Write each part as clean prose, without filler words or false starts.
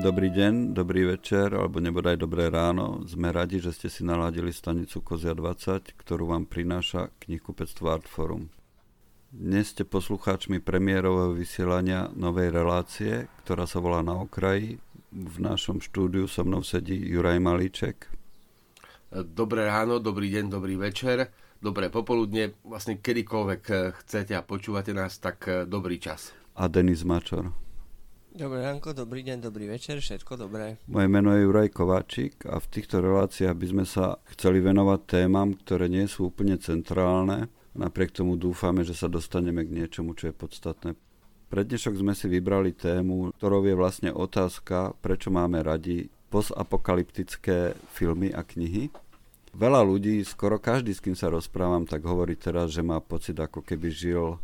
Dobrý deň, dobrý večer, alebo nebodaj dobré ráno. Sme radi, že ste si naladili stanicu Kozia 20, ktorú vám prináša knihkupectvo Artforum. Dnes ste poslucháčmi premiérového vysielania novej relácie, ktorá sa volá Na okraji. V našom štúdiu so mnou sedí Juraj Malíček. Dobré ráno, dobrý deň, dobrý večer, dobré popoludne. Vlastne kedykoľvek chcete a počúvate nás, tak dobrý čas. A Denis Mačor. Dobré ránko, dobrý deň, dobrý večer, všetko dobré. Moje meno je Juraj Kováčik a v týchto reláciách by sme sa chceli venovať témam, ktoré nie sú úplne centrálne. Napriek tomu dúfame, že sa dostaneme k niečomu, čo je podstatné. Pre dnešok sme si vybrali tému, ktorou je vlastne otázka, prečo máme radi postapokalyptické filmy a knihy. Veľa ľudí, skoro každý, s kým sa rozprávam, tak hovorí teraz, že má pocit, ako keby žil,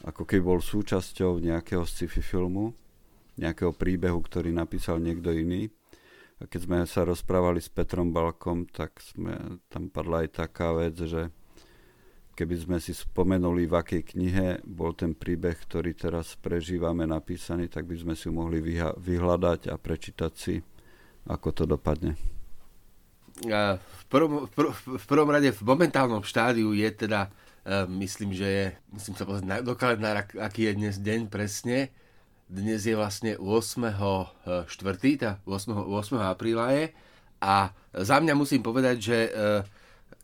ako keby bol súčasťou nejakého sci-fi filmu, nejakého príbehu, ktorý napísal niekto iný. A keď sme sa rozprávali s Petrom Balkom, tak tam padla aj taká vec, že keby sme si spomenuli, v akej knihe bol ten príbeh, ktorý teraz prežívame, napísaný, tak by sme si ju mohli vyhľadať a prečítať si, ako to dopadne. V prvom rade v momentálnom štádiu je teda musím sa pozrieť, aký je dnes deň presne. Dnes je vlastne 8.4., 8. apríla je. A za mňa musím povedať, že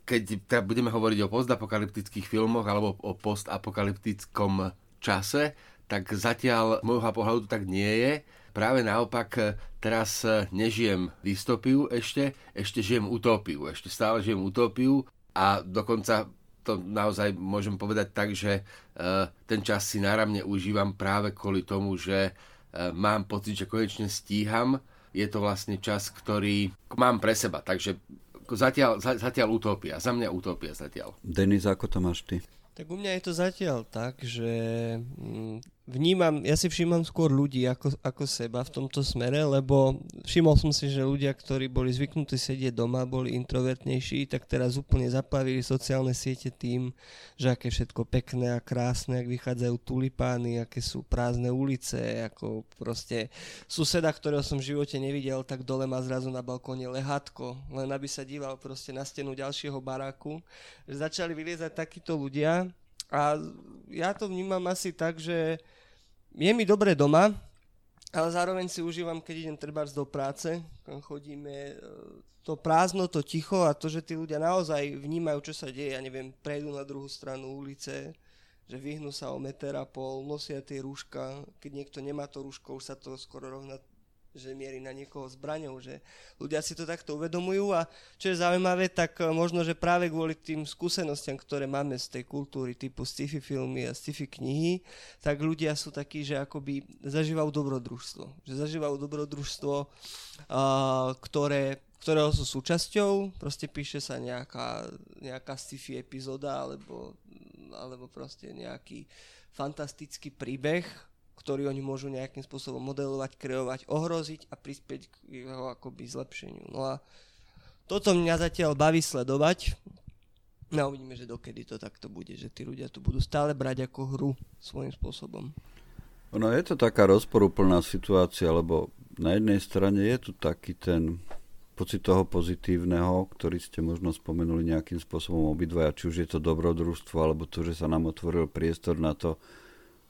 keď budeme hovoriť o postapokalyptických filmoch alebo o postapokalyptickom čase, tak zatiaľ z môjho pohľadu tak nie je. Práve naopak, teraz nežijem dystopiu ešte žijem utópiu. Ešte stále žijem utópiu a dokonca to naozaj môžem povedať tak, že ten čas si náramne užívam práve kvôli tomu, že mám pocit, že konečne stíham. Je to vlastne čas, ktorý mám pre seba, takže zatiaľ utopia. Za mňa utopia zatiaľ. Denis, ako to máš ty? Tak u mňa je to zatiaľ tak, že ja si všímam skôr ľudí ako seba v tomto smere, lebo všimol som si, že ľudia, ktorí boli zvyknutí sedieť doma, boli introvertnejší, tak teraz úplne zaplavili sociálne siete tým, že aké všetko pekné a krásne, ak vychádzajú tulipány, aké sú prázdne ulice, ako proste suseda, ktorého som v živote nevidel, tak dole má zrazu na balkóne lehátko, len aby sa díval proste na stenu ďalšieho baráku. Začali vyliezať takíto ľudia a ja to vnímam asi tak, že je mi dobre doma, ale zároveň si užívam, keď idem trebárs do práce, chodíme, to prázdno, to ticho a to, že tí ľudia naozaj vnímajú, čo sa deje, ja neviem, prejdú na druhú stranu ulice, že vyhnú sa o meter a pol, nosia tie rúška, keď niekto nemá to rúško, už sa to skoro rovná, že mierí na niekoho zbraňou, že ľudia si to takto uvedomujú a čo je zaujímavé, tak možno, že práve kvôli tým skúsenostiam, ktoré máme z tej kultúry typu sci-fi filmy a sci-fi knihy, tak ľudia sú takí, že akoby zažívajú dobrodružstvo. Že zažívajú dobrodružstvo, ktorého sú súčasťou, proste píše sa nejaká sci-fi epizóda alebo proste nejaký fantastický príbeh, ktorý oni môžu nejakým spôsobom modelovať, kreovať, ohroziť a prispieť k jeho akoby zlepšeniu. No a toto mňa zatiaľ baví sledovať. No uvidíme, že dokedy to takto bude, že tí ľudia to budú stále brať ako hru svojím spôsobom. No je to taká rozporuplná situácia, lebo na jednej strane je tu taký ten pocit toho pozitívneho, ktorý ste možno spomenuli nejakým spôsobom obidvaja, či už je to dobrodružstvo, alebo to, že sa nám otvoril priestor na to,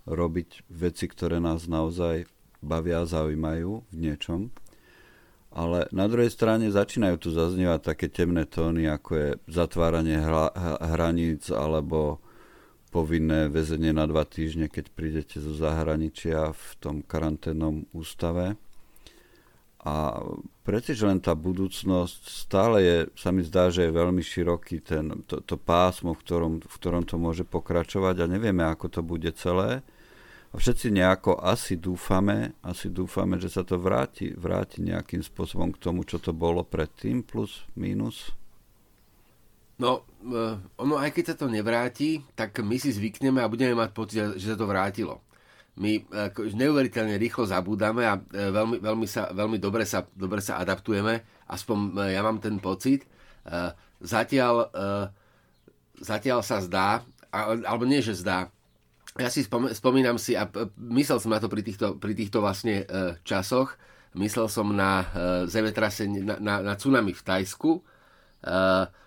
robiť veci, ktoré nás naozaj bavia a zaujímajú v niečom. Ale na druhej strane začínajú tu zaznievať také temné tóny, ako je zatváranie hraníc alebo povinné väzenie na 2 týždne, keď prídete zo zahraničia v tom karanténnom ústave. A preci, že len tá budúcnosť stále je, sa mi zdá, že je veľmi široký to pásmo, v ktorom to môže pokračovať a nevieme, ako to bude celé. A všetci nejako asi dúfame, že sa to vráti nejakým spôsobom k tomu, čo to bolo predtým, plus, mínus. No, ono aj keď sa to nevráti, tak my si zvykneme a budeme mať pocit, že sa to vrátilo. My neuveriteľne rýchlo zabúdame a veľmi dobre sa adaptujeme. Aspoň ja mám ten pocit. Zatiaľ sa zdá, alebo nie, že zdá. Ja si spomínam si, a myslel som na to pri týchto vlastne časoch, Myslel som na zemetrasenie, na tsunami v Thajsku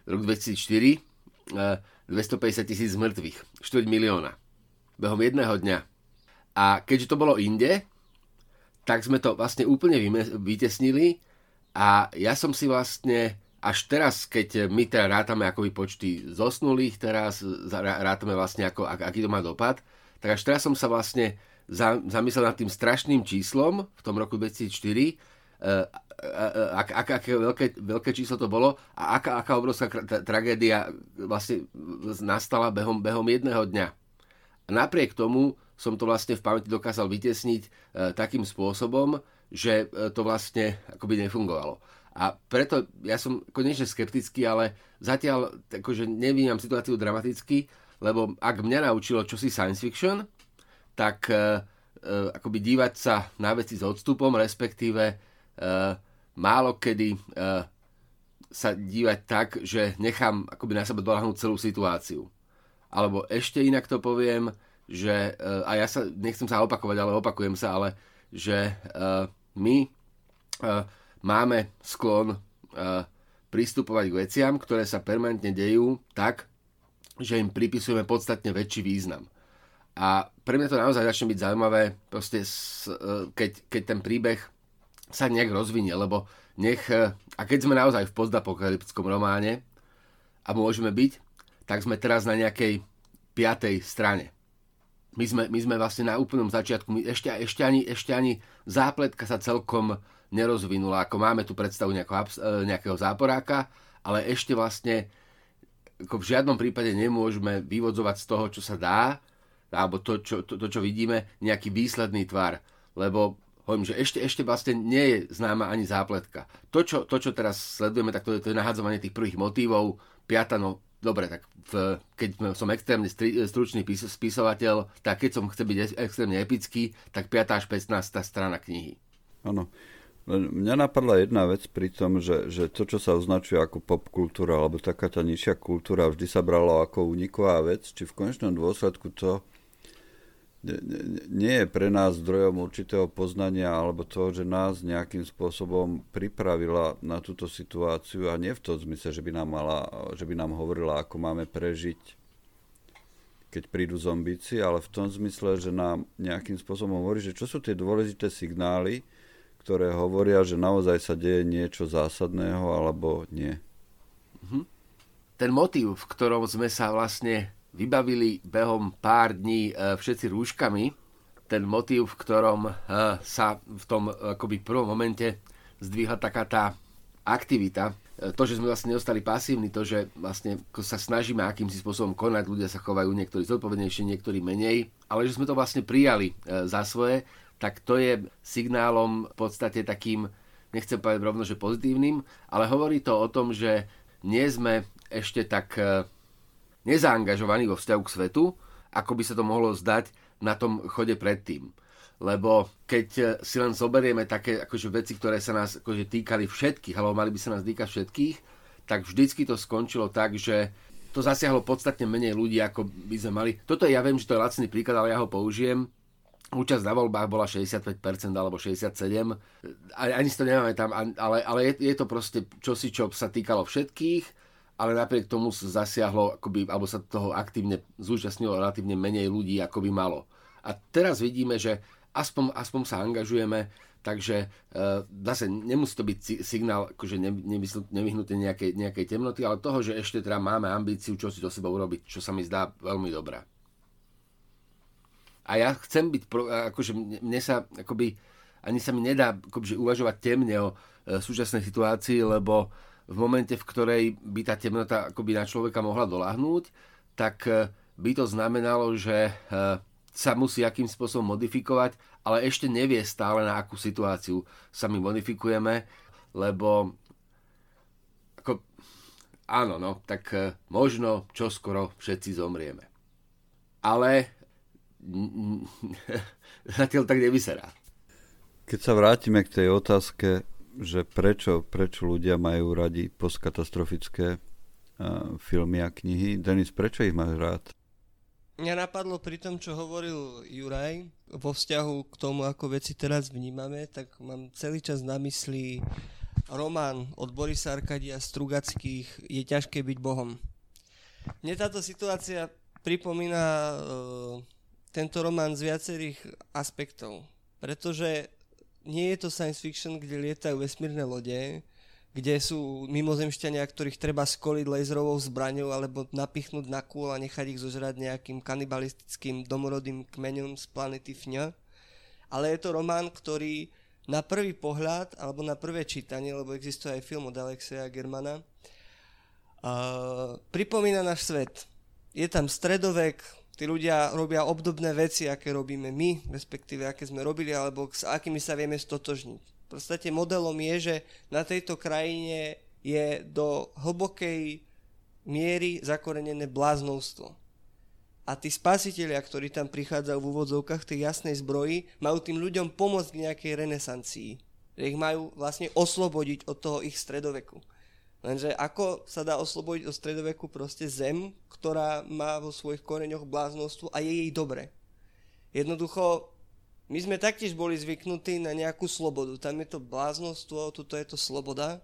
rok 2004, 250 000 mŕtvych, 4 milióna behom jedného dňa. A keďže to bolo inde, tak sme to vlastne úplne vytesnili a ja som si vlastne až teraz, keď my teda rátame akoby počty zosnulých, teraz rátame vlastne aký to má dopad, tak až teraz som sa vlastne zamyslel nad tým strašným číslom v tom roku 2004, aké veľké číslo to bolo a aká obrovská tragédia vlastne nastala behom jedného dňa. A napriek tomu som to vlastne v pamäti dokázal vytiesniť takým spôsobom, že to vlastne akoby nefungovalo. A preto ja som konečne skeptický, ale zatiaľ akože nevímam situáciu dramaticky, lebo ak mňa naučilo čosi science fiction, tak akoby dívať sa na veci s odstupom, respektíve málo kedy sa dívať tak, že nechám akoby na seba doľahnúť celú situáciu. Alebo ešte inak to poviem, že, a ja sa nechcem sa opakovať, ale opakujem sa, ale že my máme sklon pristupovať k veciam, ktoré sa permanentne dejú tak, že im pripisujeme podstatne väčší význam. A pre mňa to naozaj začne byť zaujímavé, proste keď ten príbeh sa nejak rozvinie, lebo a keď sme naozaj v postapokalyptickom románe a môžeme byť, tak sme teraz na nejakej 5. strane. My sme vlastne na úplnom začiatku, ešte ani zápletka sa celkom nerozvinula, ako máme tu predstavu nejakého záporáka, ale ešte vlastne ako v žiadnom prípade nemôžeme vyvodzovať z toho, čo sa dá, alebo to, čo vidíme, nejaký výsledný tvar. Lebo hovorím, že ešte vlastne nie je známa ani zápletka. To, čo teraz sledujeme, tak to je nahádzovanie tých prvých motívov. 5. No dobre, tak keď som extrémne stručný spisovateľ, tak keď som chce byť extrémne epický, tak 5. až 15. strana knihy. Áno. Mňa napadla jedna vec pri tom, že to, čo sa označuje ako popkultúra alebo taká tá nižšia kultúra, vždy sa bralo ako uniková vec, či v konečnom dôsledku to nie je pre nás zdrojom určitého poznania alebo toho, že nás nejakým spôsobom pripravila na túto situáciu a nie v tom zmysle, že by nám hovorila, ako máme prežiť, keď prídu zombíci, ale v tom zmysle, že nám nejakým spôsobom hovorí, že čo sú tie dôležité signály, ktoré hovoria, že naozaj sa deje niečo zásadného, alebo nie. Ten motív, v ktorom sme sa vlastne vybavili behom pár dní všetci rúškami, ten motív, v ktorom sa v tom akoby prvom momente zdvihla taká tá aktivita, to, že sme vlastne neostali pasívni, to, že vlastne sa snažíme akýmsi spôsobom konať, ľudia sa chovajú niektorí zodpovednejšie, niektorí menej, ale že sme to vlastne prijali za svoje, tak to je signálom v podstate takým, nechcem povedať rovno, že pozitívnym, ale hovorí to o tom, že nie sme ešte tak nezaangažovaní vo vzťahu k svetu, ako by sa to mohlo zdať na tom chode predtým. Lebo keď si len zoberieme také akože veci, ktoré sa nás akože týkali všetkých, alebo mali by sa nás týkať všetkých, tak vždycky to skončilo tak, že to zasiahlo podstatne menej ľudí, ako by sme mali. Toto ja viem, že to je lacný príklad, ale ja ho použijem. Účasť na voľbách bola 65% alebo 67%. Ani si to nemáme tam, ale je to proste čosi, čo sa týkalo všetkých, ale napriek tomu sa zasiahlo, akoby, alebo sa toho aktívne zúčastnilo relatívne menej ľudí, ako by malo. A teraz vidíme, že aspoň sa angažujeme, takže zase nemusí to byť signál akože nevyhnutne nejakej temnoty, ale toho, že ešte teda máme ambíciu čosi do seba urobiť, čo sa mi zdá veľmi dobrá. A ja chcem byť, akože mne sa, akoby, ani sa mi nedá akoby, uvažovať temne o súčasnej situácii, lebo v momente, v ktorej by tá temnota akoby, na človeka mohla doľahnúť, tak by to znamenalo, že sa musí akým spôsobom modifikovať, ale ešte nevie stále, na akú situáciu sa my modifikujeme, lebo ako, áno, no, tak možno čoskoro všetci zomrieme. Ale zatiaľ tak nevyserá. Keď sa vrátime k tej otázke, že prečo ľudia majú radi postkatastrofické filmy a knihy, Denis, prečo ich máš rád? Mňa napadlo pri tom, čo hovoril Juraj, vo vzťahu k tomu, ako veci teraz vnímame, tak mám celý čas na mysli román od Borisa Arkadia Strugackých Je ťažké byť Bohom. Mne táto situácia pripomína tento román z viacerých aspektov, pretože nie je to science fiction, kde lietajú vesmírne lode, kde sú mimozemšťania, ktorých treba skoliť laserovou zbraňou alebo napichnúť na kúl a nechať ich zožrať nejakým kanibalistickým domorodým kmeňom z planety Fňa. Ale je to román, ktorý na prvý pohľad, alebo na prvé čítanie, lebo existuje aj film od Alexeja Germana, pripomína náš svet. Je tam stredovek, tí ľudia robia obdobné veci, aké robíme my, respektíve aké sme robili, alebo s akými sa vieme stotožniť. V podstate modelom je, že na tejto krajine je do hlbokej miery zakorenené bláznovstvo. A tí spasitelia, ktorí tam prichádzajú v úvodzovkách tej jasnej zbroji, majú tým ľuďom pomôcť k nejakej renesancii. Že ich majú vlastne oslobodiť od toho ich stredoveku. Lenže ako sa dá oslobodiť od stredoveku proste zem, ktorá má vo svojich koreňoch bláznovstvo a je jej dobre. Jednoducho, my sme taktiež boli zvyknutí na nejakú slobodu. Tam je to bláznostvo, tuto je to sloboda.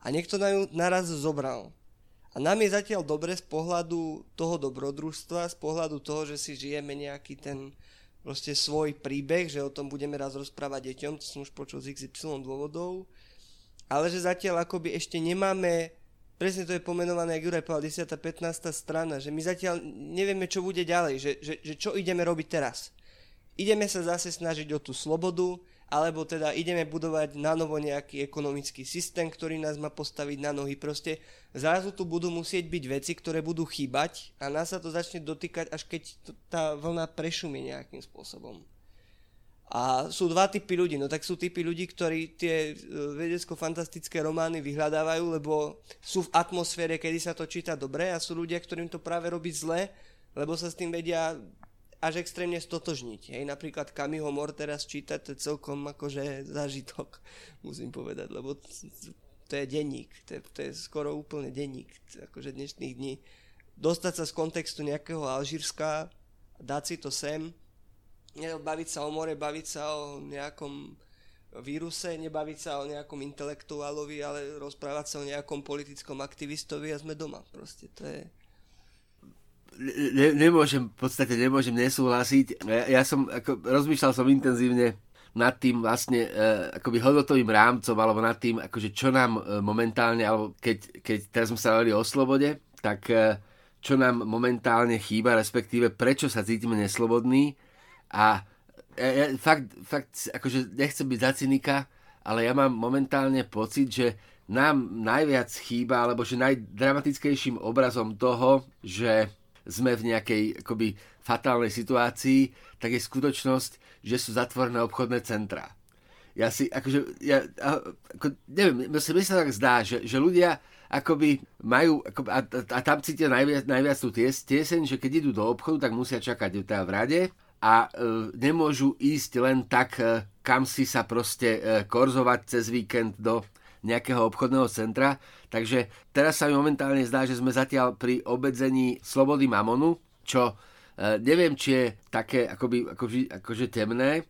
A niekto nám ju naraz zobral. A nám je zatiaľ dobre z pohľadu toho dobrodružstva, z pohľadu toho, že si žijeme nejaký ten proste svoj príbeh, že o tom budeme raz rozprávať deťom, to som už počul z XY dôvodov. Ale že zatiaľ akoby ešte nemáme, presne to je pomenované, jak Juraj povedal, 10. 15. strana, že my zatiaľ nevieme, čo bude ďalej, že čo ideme robiť teraz. Ideme sa zase snažiť o tú slobodu, alebo teda ideme budovať na novo nejaký ekonomický systém, ktorý nás má postaviť na nohy. Proste zrazu tu budú musieť byť veci, ktoré budú chýbať a nás sa to začne dotýkať, až keď tá vlna prešumie nejakým spôsobom. A sú dva typy ľudí. No tak sú typy ľudí, ktorí tie vedecko-fantastické romány vyhľadávajú, lebo sú v atmosfére, kedy sa to číta dobre, a sú ľudia, ktorým to práve robí zle, lebo sa s tým vedia až extrémne stotožniť. Hej, napríklad Camusho Mor teraz čítať, to je celkom akože zážitok, musím povedať, lebo to je denník, to je skoro úplne denník akože dnešných dní. Dostať sa z kontextu nejakého Alžírska, dať si to sem, nebaviť sa o more, baviť sa o nejakom víruse, nebaviť sa o nejakom intelektuálovi, ale rozprávať sa o nejakom politickom aktivistovi a sme doma. Proste to je... Nemôžem nesúhlasiť. Ja som, ako, rozmýšľal som intenzívne nad tým vlastne akoby hodnotovým rámcom, alebo nad tým, akože čo nám momentálne, alebo keď teraz sme sa hovorili o slobode, tak čo nám momentálne chýba, respektíve prečo sa cítime neslobodní. A ja fakt akože nechcem byť za cynika, ale ja mám momentálne pocit, že nám najviac chýba, alebo že najdramatickejším obrazom toho, že sme v nejakej akoby fatálnej situácii, tak je skutočnosť, že sú zatvorené obchodné centrá. Ja si, akože, neviem, mi sa tak zdá, že ľudia akoby majú, akoby, a tam cítia najviac tú tieseň, že keď idú do obchodu, tak musia čakať teda v rade a nemôžu ísť len tak, kam si sa proste korzovať cez víkend do nejakého obchodného centra. Takže teraz sa mi momentálne zdá, že sme zatiaľ pri obmedzení slobody mamonu, čo neviem, či je také akože temné,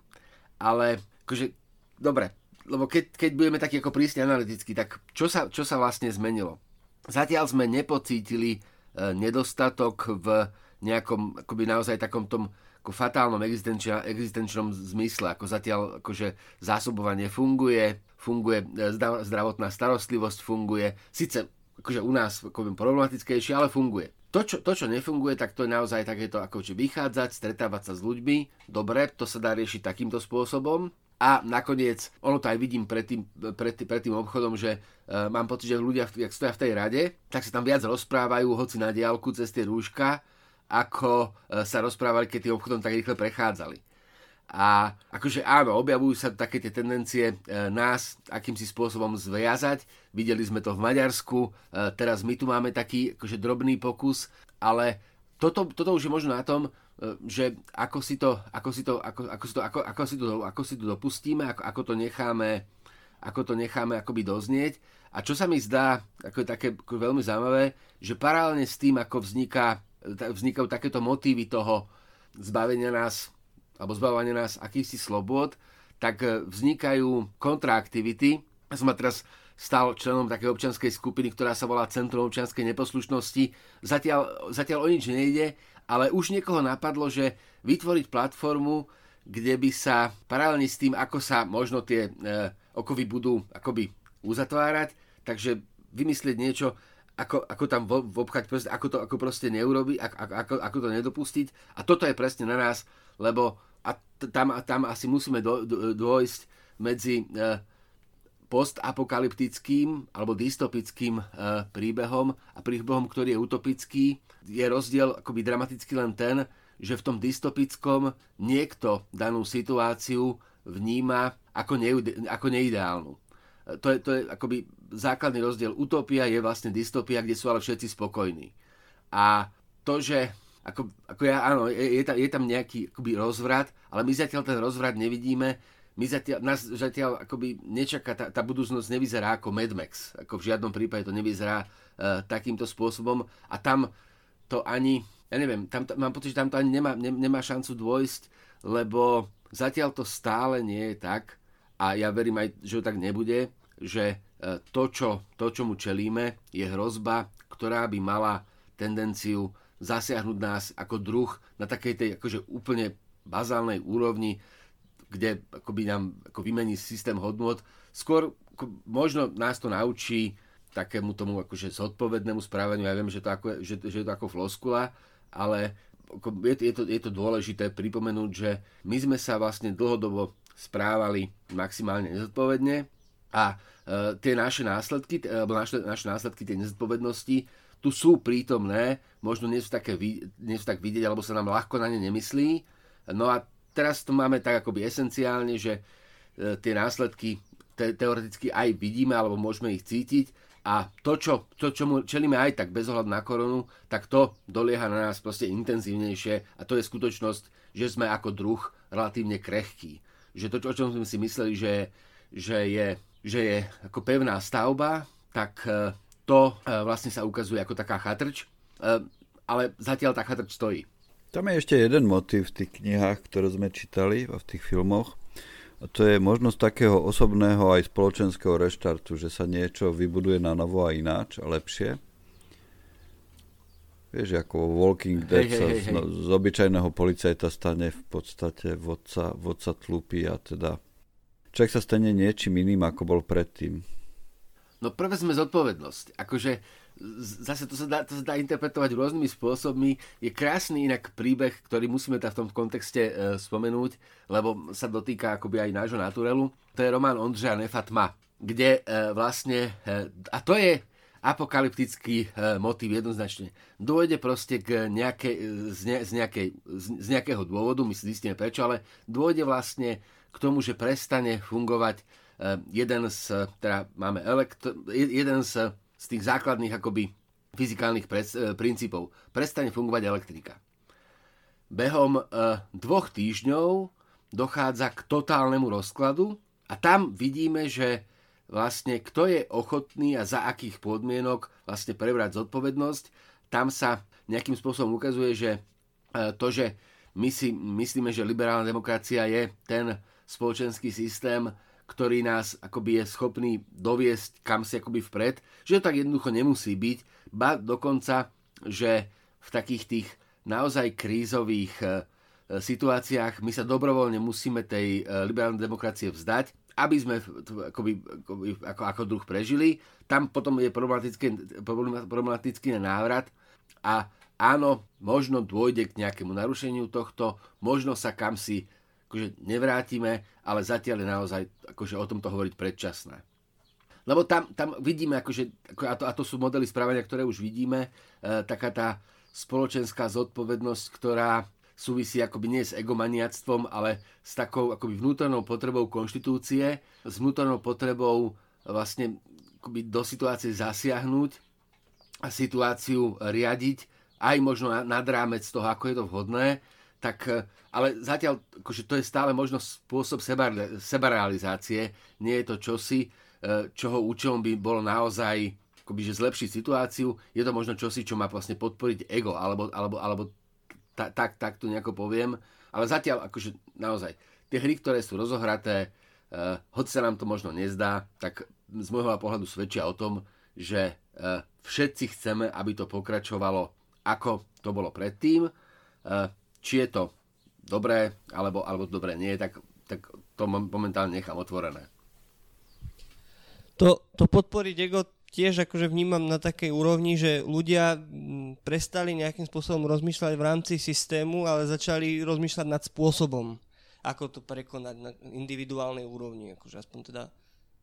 ale akože dobre, lebo keď budeme taký ako prísne analytický, tak čo sa vlastne zmenilo? Zatiaľ sme nepocítili nedostatok v nejakom akoby naozaj takom tom ako fatálnom existenčnom zmysle, ako zatiaľ akože zásobovanie funguje zdravotná starostlivosť funguje, síce akože u nás akoby problematickejšie, ale funguje. To, čo nefunguje, tak to je naozaj takéto akože vychádzať, stretávať sa s ľuďmi, dobre, to sa dá riešiť takýmto spôsobom. A nakoniec, ono to aj vidím pred tým obchodom, že mám pocit, že ľudia, jak stoja v tej rade, tak sa tam viac rozprávajú, hoci na diaľku cez tie rúška, ako sa rozprávali, keď tým obchodom tak rýchle prechádzali. A akože áno, objavujú sa také tie tendencie nás akýmsi spôsobom zviazať. Videli sme to v Maďarsku, teraz my tu máme taký akože drobný pokus, ale toto už je možno na tom, že ako si to dopustíme, ako to necháme akoby doznieť. A čo sa mi zdá, ako je také veľmi zaujímavé, že paralelne s tým, ako vzniká vznikajú takéto motívy toho zbavenia nás alebo zbavovania nás akýchsi slobôd, tak vznikajú kontraaktivity. Ja som teraz stal členom takej občianskej skupiny, ktorá sa volá Centrum občianskej neposlušnosti. Zatiaľ o nič nejde, ale už niekoho napadlo, že vytvoriť platformu, kde by sa paralelne s tým, ako sa možno tie okovy budú akoby uzatvárať, takže vymyslieť niečo, ako tam vobchať prst, ako proste neurobiť, ako to nedopustiť. A toto je presne na nás, lebo tam asi musíme dôjsť medzi postapokalyptickým alebo dystopickým príbehom a príbehom, ktorý je utopický. Je rozdiel akoby dramatický len ten, že v tom dystopickom niekto danú situáciu vníma ako neideálnu. To je akoby základný rozdiel. Utopia je vlastne dystopia, kde sú ale všetci spokojní. A to, že je tam nejaký akoby rozvrat, ale my zatiaľ ten rozvrat nevidíme. Nás zatiaľ akoby nečaká, tá budúcnosť nevyzerá ako Mad Max. Ako v žiadnom prípade to nevyzerá takýmto spôsobom. A tam to ani, ja neviem, mám pocit, že tam to ani nemá šancu dôjsť, lebo zatiaľ to stále nie je tak. A ja verím aj, že to tak nebude, že to, čo mu čelíme, je hrozba, ktorá by mala tendenciu zasiahnuť nás ako druh na takej tej akože úplne bazálnej úrovni, kde akoby nám vymení systém hodnôt. Skôr možno nás to naučí takému tomu akože zodpovednému správaniu. Ja viem, že je to ako floskula, ale je to dôležité pripomenúť, že my sme sa vlastne dlhodobo správali maximálne nezodpovedne a tie naše následky, naše následky tej nezodpovednosti tu sú prítomné, možno nie sú tak vidieť, alebo sa nám ľahko na ne nemyslí. No a teraz to máme tak akoby esenciálne, že tie následky teoreticky aj vidíme, alebo môžeme ich cítiť a to, čomu čelíme aj tak bez ohľadu na koronu, tak to dolieha na nás proste intenzívnejšie a to je skutočnosť, že sme ako druh relatívne krehkí. Že to, o čom sme si mysleli, že je ako pevná stavba, tak to vlastne sa ukazuje ako taká chatrč, ale zatiaľ tá chatrč stojí. Tam je ešte jeden motív v tých knihách, ktoré sme čítali a v tých filmoch, a to je možnosť takého osobného aj spoločenského reštartu, že sa niečo vybuduje na novo a ináč a lepšie. Vieš, ako Walking Dead z obyčajného policajta stane v podstate vodca tlupy a teda človek sa stane niečím iným, ako bol predtým. No prvé sme zodpovednosť. Akože zase to sa dá interpretovať rôznymi spôsobmi. Je krásny inak príbeh, ktorý musíme v tom kontexte spomenúť, lebo sa dotýka akoby aj nášho naturelu. To je román Ondreja Nefatma, kde vlastne... A to je... apokalyptický motív jednoznačne. Dôjde proste k z nejakého dôvodu, my si zistíme prečo, ale dôjde vlastne k tomu, že prestane fungovať jeden z tých základných akoby fyzikálnych princípov. Prestane fungovať elektrika. Behom 2 týždňov dochádza k totálnemu rozkladu a tam vidíme, že vlastne kto je ochotný a za akých podmienok vlastne prebrať zodpovednosť. Tam sa nejakým spôsobom ukazuje, že to, že my si myslíme, že liberálna demokracia je ten spoločenský systém, ktorý nás akoby je schopný doviesť kam si akoby vpred, že to tak jednoducho nemusí byť, ba dokonca, že v takých tých naozaj krízových situáciách my sa dobrovoľne musíme tej liberálnej demokracie vzdať, aby sme ako druh prežili. Tam potom je problematický návrat a áno, možno dôjde k nejakému narušeniu tohto, možno sa kamsi akože nevrátime, ale zatiaľ je naozaj akože o tomto hovoriť predčasné. Lebo tam vidíme, akože, a to sú modely správania, ktoré už vidíme, taká tá spoločenská zodpovednosť, ktorá súvisí akoby nie s egomaniactvom, ale s takou akoby vnútornou potrebou konštitúcie, s vnútornou potrebou vlastne akoby do situácie zasiahnuť a situáciu riadiť, aj možno nad rámec toho, ako je to vhodné, tak, ale zatiaľ akože to je stále možno spôsob sebarealizácie, nie je to čosi, čoho účelom by bolo naozaj akoby, že zlepšiť situáciu, je to možno čosi, čo má vlastne podporiť ego, alebo tak to nejako poviem. Ale zatiaľ, akože naozaj, tie hry, ktoré sú rozohraté, hoď sa nám to možno nezdá, tak z môjho pohľadu svedčia o tom, že všetci chceme, aby to pokračovalo, ako to bolo predtým. Či je to dobré, alebo dobré nie, tak to momentálne nechám otvorené. To podporiť ego tiež akože vnímam na takej úrovni, že ľudia prestali nejakým spôsobom rozmýšľať v rámci systému, ale začali rozmýšľať nad spôsobom, ako to prekonať na individuálnej úrovni. Akože aspoň teda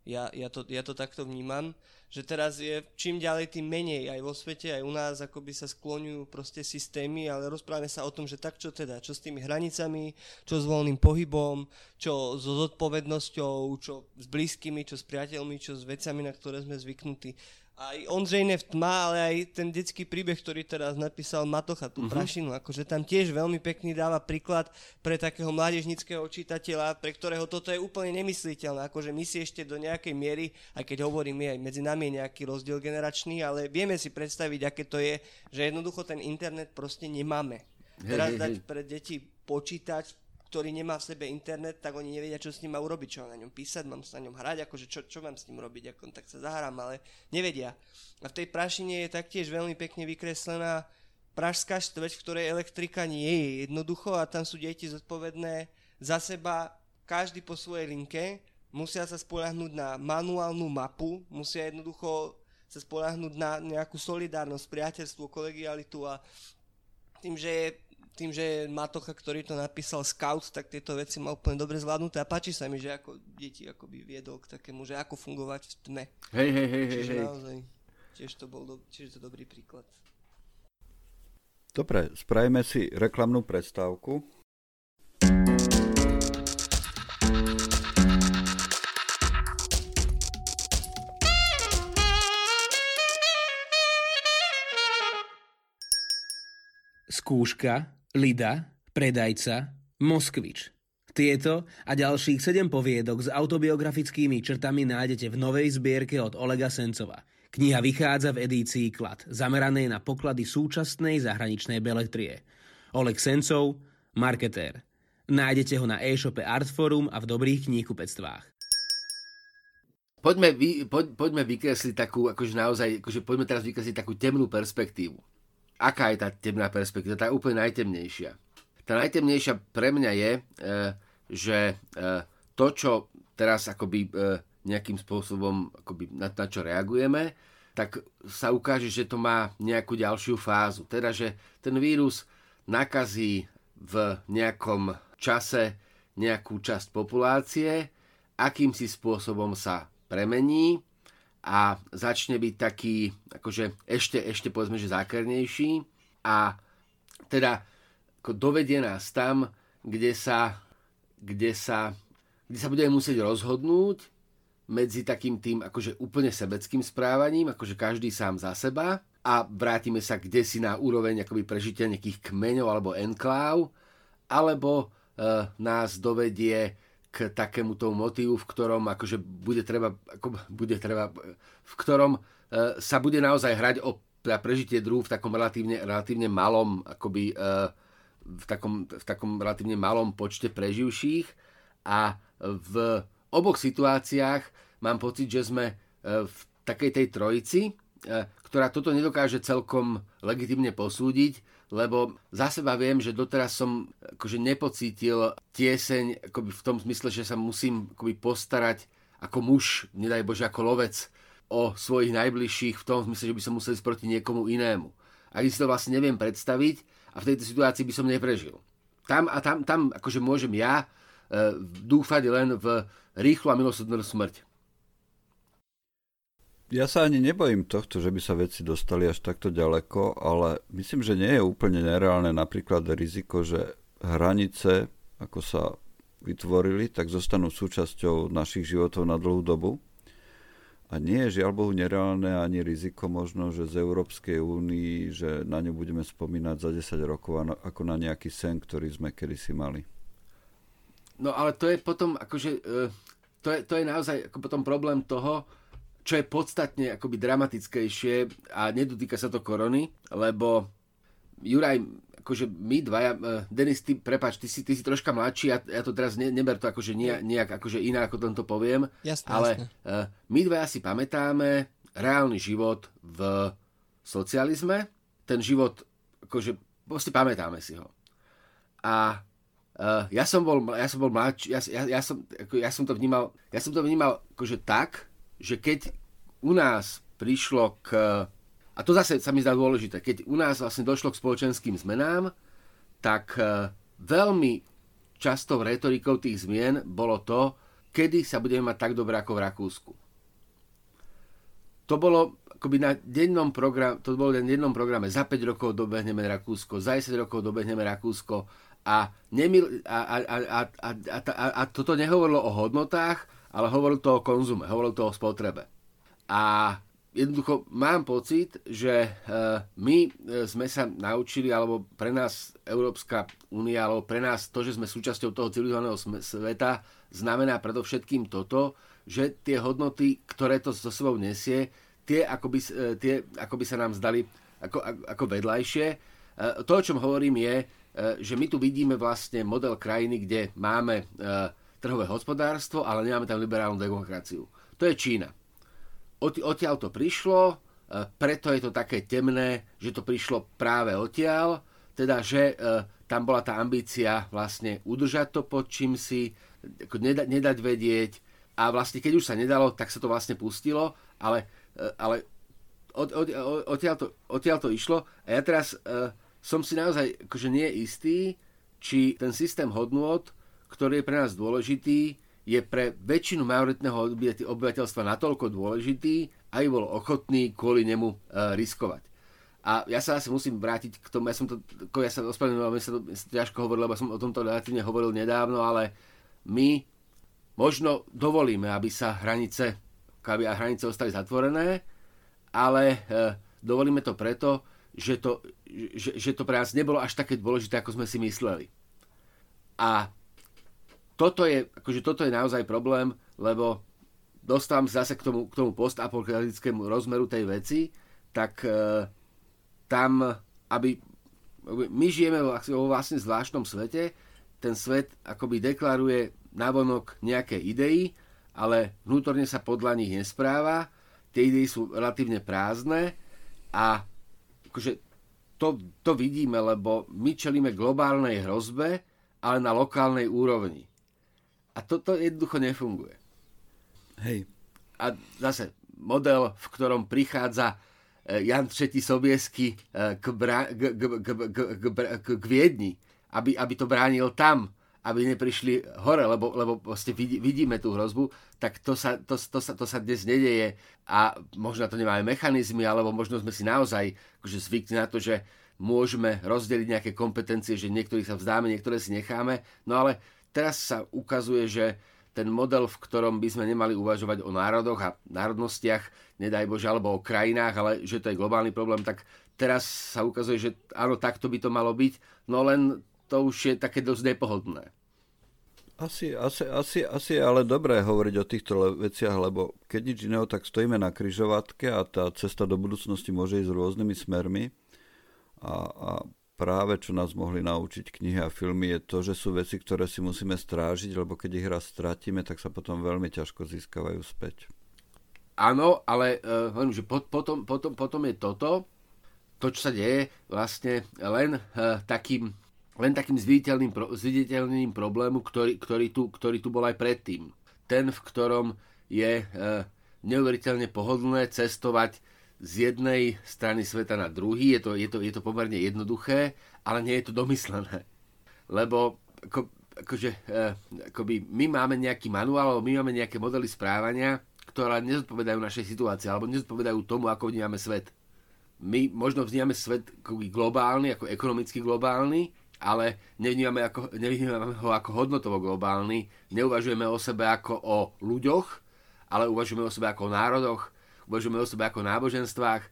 ja to takto vnímam, že teraz je čím ďalej tým menej aj vo svete, aj u nás akoby sa skloňujú proste systémy, ale rozprávame sa o tom, že tak čo teda, čo s tými hranicami, čo s voľným pohybom, čo so zodpovednosťou, čo s blízkymi, čo s priateľmi, čo s vecami, na ktoré sme zvyknutí. Aj Ondrej Nefatma, ale aj ten detský príbeh, ktorý teraz napísal Matocha, tú prašinu, akože tam tiež veľmi pekný dáva príklad pre takého mládežníckeho čitateľa, pre ktorého toto je úplne nemysliteľné, akože my si ešte do nejakej miery, aj keď hovorím, aj medzi nami je nejaký rozdiel generačný, ale vieme si predstaviť, aké to je, že jednoducho ten internet proste nemáme. Teraz dať pre deti počítač, ktorý nemá v sebe internet, tak oni nevedia, čo s ním má urobiť, čo mám na ňom písať, mám sa na ňom hrať, akože čo mám s ním robiť, ako tak sa zahrám, ale nevedia. A v tej prašine je taktiež veľmi pekne vykreslená pražská štvrť, v ktorej elektrika nie je jednoducho a tam sú deti zodpovedné za seba, každý po svojej linke, musia sa spoľahnúť na manuálnu mapu, musia jednoducho sa spoľahnúť na nejakú solidárnosť, priateľstvo, kolegialitu a tým, že Matocha, ktorý to napísal scout, tak tieto veci má úplne dobre zvládnuté a páči sa mi, že ako deti akoby viedol k takému, že ako fungovať v tme. Hej. Naozaj, tiež to dobrý príklad. Dobre, spravíme si reklamnú prestávku. Skúška, Lida, Predajca, Moskvič. Tieto a ďalších 7 poviedok s autobiografickými črtami nájdete v novej zbierke od Olega Sencova. Kniha vychádza v edícii Klad, zameranej na poklady súčasnej zahraničnej beletrie. Oleg Sencov, marketér. Nájdete ho na e-shope Artforum a v dobrých kníhkupectvách. Poďme vykresliť takú, akože naozaj, akože poďme teraz vykresliť takú temnú perspektívu. Aká je tá temná perspektíva? Tá úplne najtemnejšia. Tá najtemnejšia pre mňa je, že to, čo teraz akoby nejakým spôsobom akoby na čo reagujeme, tak sa ukáže, že to má nejakú ďalšiu fázu. Teda, že ten vírus nakazí v nejakom čase nejakú časť populácie, akýmsi spôsobom sa premení, a začne byť taký, akože ešte povedzme, že zákernejší a teda ako dovedie nás tam, kde sa budeme musieť rozhodnúť medzi takým tým, akože úplne sebeckým správaním, akože každý sám za seba a vrátime sa kdesi na úroveň akoby prežitia nejakých kmeňov alebo enkláv, alebo nás dovedie k takému tomu motívu, v ktorom akože bude treba, v ktorom sa bude naozaj hrať o prežitie druhu v takom relatívne malom akoby v takom relatívne malom počte preživších a v oboch situáciách mám pocit, že sme v takej tej trojici, ktorá toto nedokáže celkom legitimne posúdiť, lebo za seba viem, že doteraz som akože nepocítil tieseň akoby v tom zmysle, že sa musím akoby postarať ako muž, nedaj Bože, ako lovec o svojich najbližších v tom zmysle, že by som musel ísť proti niekomu inému. A keď si to vlastne neviem predstaviť a v tejto situácii by som neprežil. Tam akože môžem ja dúfať len v rýchlu a milosrdnú smrť. Ja sa ani nebojím tohto, že by sa veci dostali až takto ďaleko, ale myslím, že nie je úplne nereálne napríklad riziko, že hranice, ako sa vytvorili, tak zostanú súčasťou našich životov na dlhú dobu. A nie je žiaľbohu nereálne ani riziko možno, že z Európskej únii, že na ňu budeme spomínať za 10 rokov ako na nejaký sen, ktorý sme kedysi mali. No ale to je potom, akože, to je naozaj ako potom problém toho, čo je podstatne akoby dramatickejšie a nedotýka sa to korony, lebo Juraj, akože my dvaja, Denis, ty si troška mladší, ja to teraz neber to akože nejak akože iná, ako len to poviem, jasne. My dvaja si pamätáme reálny život v socializme, ten život, akože proste pamätáme si ho. A ja som bol mladší, ja som to vnímal akože tak, že keď u nás prišlo k... A to zase sa mi zdá dôležité. Keď u nás vlastne došlo k spoločenským zmenám, tak veľmi častou retorikou tých zmien bolo to, kedy sa budeme mať tak dobre ako v Rakúsku. To bolo akoby na dennom programe. Za 5 rokov dobehneme Rakúsko, za 10 rokov dobehneme Rakúsko. A toto nehovorilo o hodnotách, ale hovoril to o konzume, hovoril to o spotrebe. A jednoducho mám pocit, že my sme sa naučili, alebo pre nás Európska únia, alebo pre nás to, že sme súčasťou toho civilizovaného sveta, znamená predovšetkým toto, že tie hodnoty, ktoré to so sebou nesie, tie akoby sa nám zdali ako vedľajšie. To, o čom hovorím, je, že my tu vidíme vlastne model krajiny, kde máme trhové hospodárstvo, ale nemáme tam liberálnu demokraciu. To je Čína. Odtiaľ to prišlo, preto je to také temné, že to prišlo práve odtiaľ, teda, že tam bola tá ambícia vlastne udržať to pod čím si, nedať vedieť a vlastne keď už sa nedalo, tak sa to vlastne pustilo, ale odtiaľ to išlo a ja teraz som si naozaj akože nie istý, či ten systém hodnôt, ktorý je pre nás dôležitý, je pre väčšinu majoritného obyvateľstva natoľko dôležitý, aj bol ochotný kvôli nemu riskovať. A ja sa asi musím vrátiť k tomu, ja sa ťažko hovoril, lebo som o tomto relatívne hovoril nedávno, ale my možno dovolíme, aby sa hranice ostali zatvorené, ale dovolíme to preto, že to pre nás nebolo až také dôležité, ako sme si mysleli. A toto je naozaj problém, lebo dostávam zase k tomu postapokalyptickému rozmeru tej veci, tak tam, aby my žijeme vo vlastne zvláštnom svete, ten svet akoby deklaruje navonok nejaké idei, ale vnútorne sa podľa nich nespráva, tie idei sú relatívne prázdne a akože to vidíme, lebo my čelíme globálnej hrozbe, ale na lokálnej úrovni. A toto jednoducho nefunguje. Hej. A zase model, v ktorom prichádza Jan III Sobieski k Viedni, aby to bránil tam, aby neprišli hore, lebo vlastne vidíme tú hrozbu, tak to sa dnes nedeje a možno to nemáme mechanizmy, alebo možno sme si naozaj akože zvykli na to, že môžeme rozdeliť nejaké kompetencie, že niektorých sa vzdáme, niektoré si necháme, no ale teraz sa ukazuje, že ten model, v ktorom by sme nemali uvažovať o národoch a národnostiach, nedaj Bože, alebo o krajinách, ale že to je globálny problém, tak teraz sa ukazuje, že áno, takto by to malo byť, no len to už je také dosť nepohodlné. Asi je ale dobré hovoriť o týchto veciach, lebo keď nič iného, tak stojíme na križovatke a tá cesta do budúcnosti môže ísť rôznymi smermi a práve čo nás mohli naučiť knihy a filmy je to, že sú veci, ktoré si musíme strážiť, lebo keď ich raz stratíme, tak sa potom veľmi ťažko získavajú späť. Áno, ale hovorím, že potom je to, čo sa deje, vlastne len takým zviditeľným problémom, ktorý tu bol aj predtým. Ten, v ktorom je neuveriteľne pohodlné cestovať z jednej strany sveta na druhý, je to pomerne jednoduché, ale nie je to domyslené. Lebo my máme nejaký manuál, alebo my máme nejaké modely správania, ktoré nezodpovedajú našej situácii, alebo nezodpovedajú tomu, ako vnímame svet. My možno vnímame svet globálny, ako ekonomicky globálny, ale nevnímame ho ako hodnotovo globálny, neuvažujeme o sebe ako o ľuďoch, ale uvažujeme o sebe ako o národoch, uvažujeme o sebe ako náboženstvách.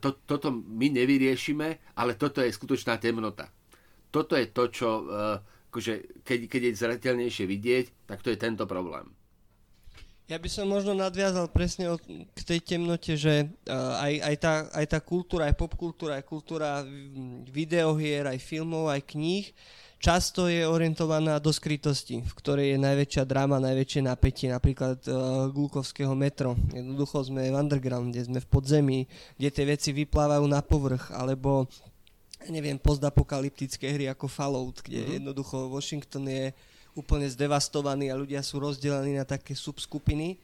Toto my nevyriešime, ale toto je skutočná temnota. Toto je to, čo akože, keď je zreteľnejšie vidieť, tak to je tento problém. Ja by som možno nadviazal presne k tej temnote, že aj tá kultúra, aj popkultúra, aj kultúra videohier, aj filmov, aj kníh často je orientovaná do skrytosti, v ktorej je najväčšia dráma, najväčšie napätie, napríklad Glukovského Metro. Jednoducho sme v undergrounde, sme v podzemí, kde tie veci vyplávajú na povrch, alebo neviem, postapokalyptické hry ako Fallout, kde jednoducho Washington je úplne zdevastovaný a ľudia sú rozdelení na také subskupiny,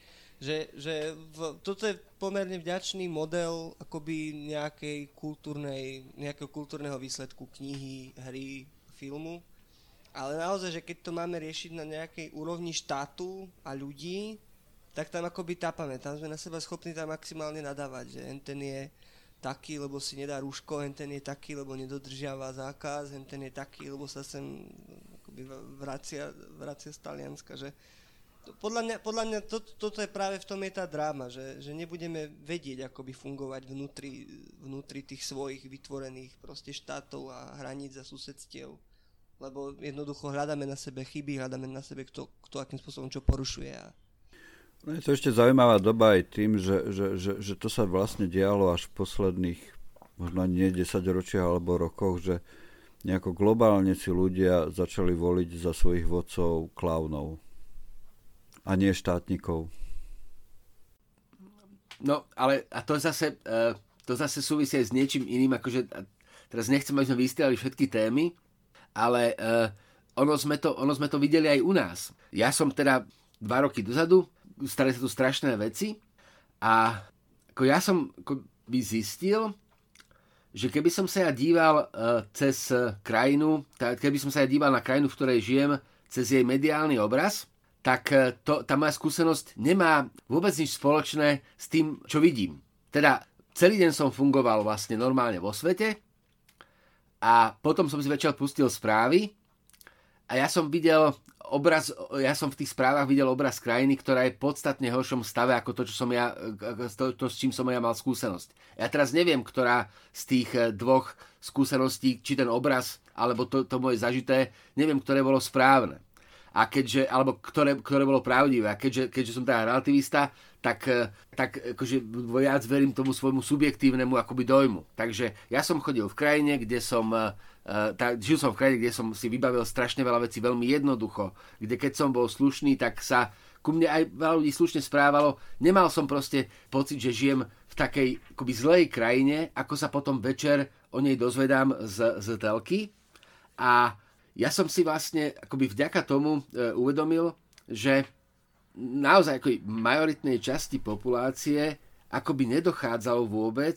toto je pomerne vďačný model akoby nejakého kultúrneho výsledku knihy, hry, filmu, ale naozaj, že keď to máme riešiť na nejakej úrovni štátu a ľudí, tak tam akoby tápame, tam sme na seba schopní tam maximálne nadávať, že ten je taký, lebo si nedá rúško, ten je taký, lebo nedodržiava zákaz, ten je taký, lebo sa sem vracia z Talianska, že podľa mňa toto je práve v tom je tá dráma, že nebudeme vedieť, ako by fungovať vnútri tých svojich vytvorených proste štátov a hraníc a susedstiev, lebo jednoducho hľadáme na sebe chyby, hľadáme na sebe kto akým spôsobom čo porušuje. No je to ešte zaujímavá doba aj tým, že to sa vlastne dialo až v posledných možno nie 10 ročiach alebo rokoch, že nejako globálne si ľudia začali voliť za svojich vodcov klaunov a nie štátnikov. No, ale a to zase súvisí aj s niečím iným, akože teraz nechcem, aby sme vystrelali všetky témy, ale ono sme to videli aj u nás. Ja som teda 2 roky dozadu, stali sa tu strašné veci a ako ja som by zistil, že keby som sa ja díval keby som sa ja díval na krajinu, v ktorej žijem, cez jej mediálny obraz, tak tá moja skúsenosť nemá vôbec nič spoločné s tým, čo vidím. Teda celý deň som fungoval vlastne normálne vo svete a potom som si večer pustil správy a ja som v tých správach videl obraz krajiny, ktorá je podstatne horšom stave ako to, s čím som ja mal skúsenosť. Ja teraz neviem, ktorá z tých dvoch skúseností, či ten obraz, alebo to moje zažité, neviem, ktoré bolo správne. A keďže, alebo ktoré bolo pravdivé. A keďže som teda relativista, tak akože viac verím tomu svojmu subjektívnemu akoby dojmu. Takže ja som chodil v krajine, žil som v krajine, kde som si vybavil strašne veľa vecí veľmi jednoducho. Keď som bol slušný, tak sa ku mne aj veľa ľudí slušne správalo. Nemal som proste pocit, že žijem v takej akoby zlej krajine, ako sa potom večer o nej dozvedám z telky. A ja som si vlastne akoby vďaka tomu uvedomil, že naozaj ako majoritnej časti populácie akoby nedochádzalo vôbec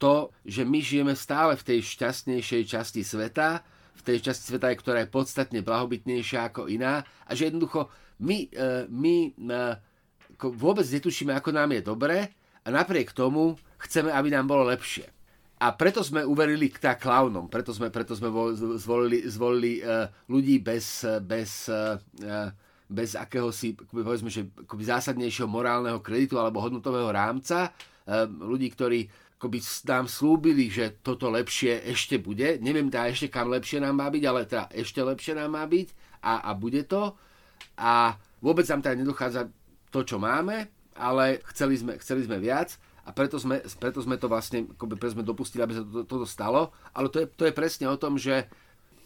to, že my žijeme stále v tej šťastnejšej časti sveta, v tej časti sveta, ktorá je podstatne blahobytnejšia ako iná a že jednoducho my vôbec netušíme, ako nám je dobre a napriek tomu chceme, aby nám bolo lepšie. A preto sme uverili k tá klaunom, preto sme zvolili ľudí bez akéhosi, povedzme, že zásadnejšieho morálneho kreditu alebo hodnotového rámca, ľudí, ktorí nám slúbili, že toto lepšie ešte bude. Neviem teda ešte, kam lepšie nám má byť, ale teda ešte lepšie nám má byť a bude to. A vôbec nám teda nedochádza to, čo máme, ale chceli sme viac. A preto sme to vlastne, preto sme dopustili, aby sa toto stalo. Ale to je presne o tom, že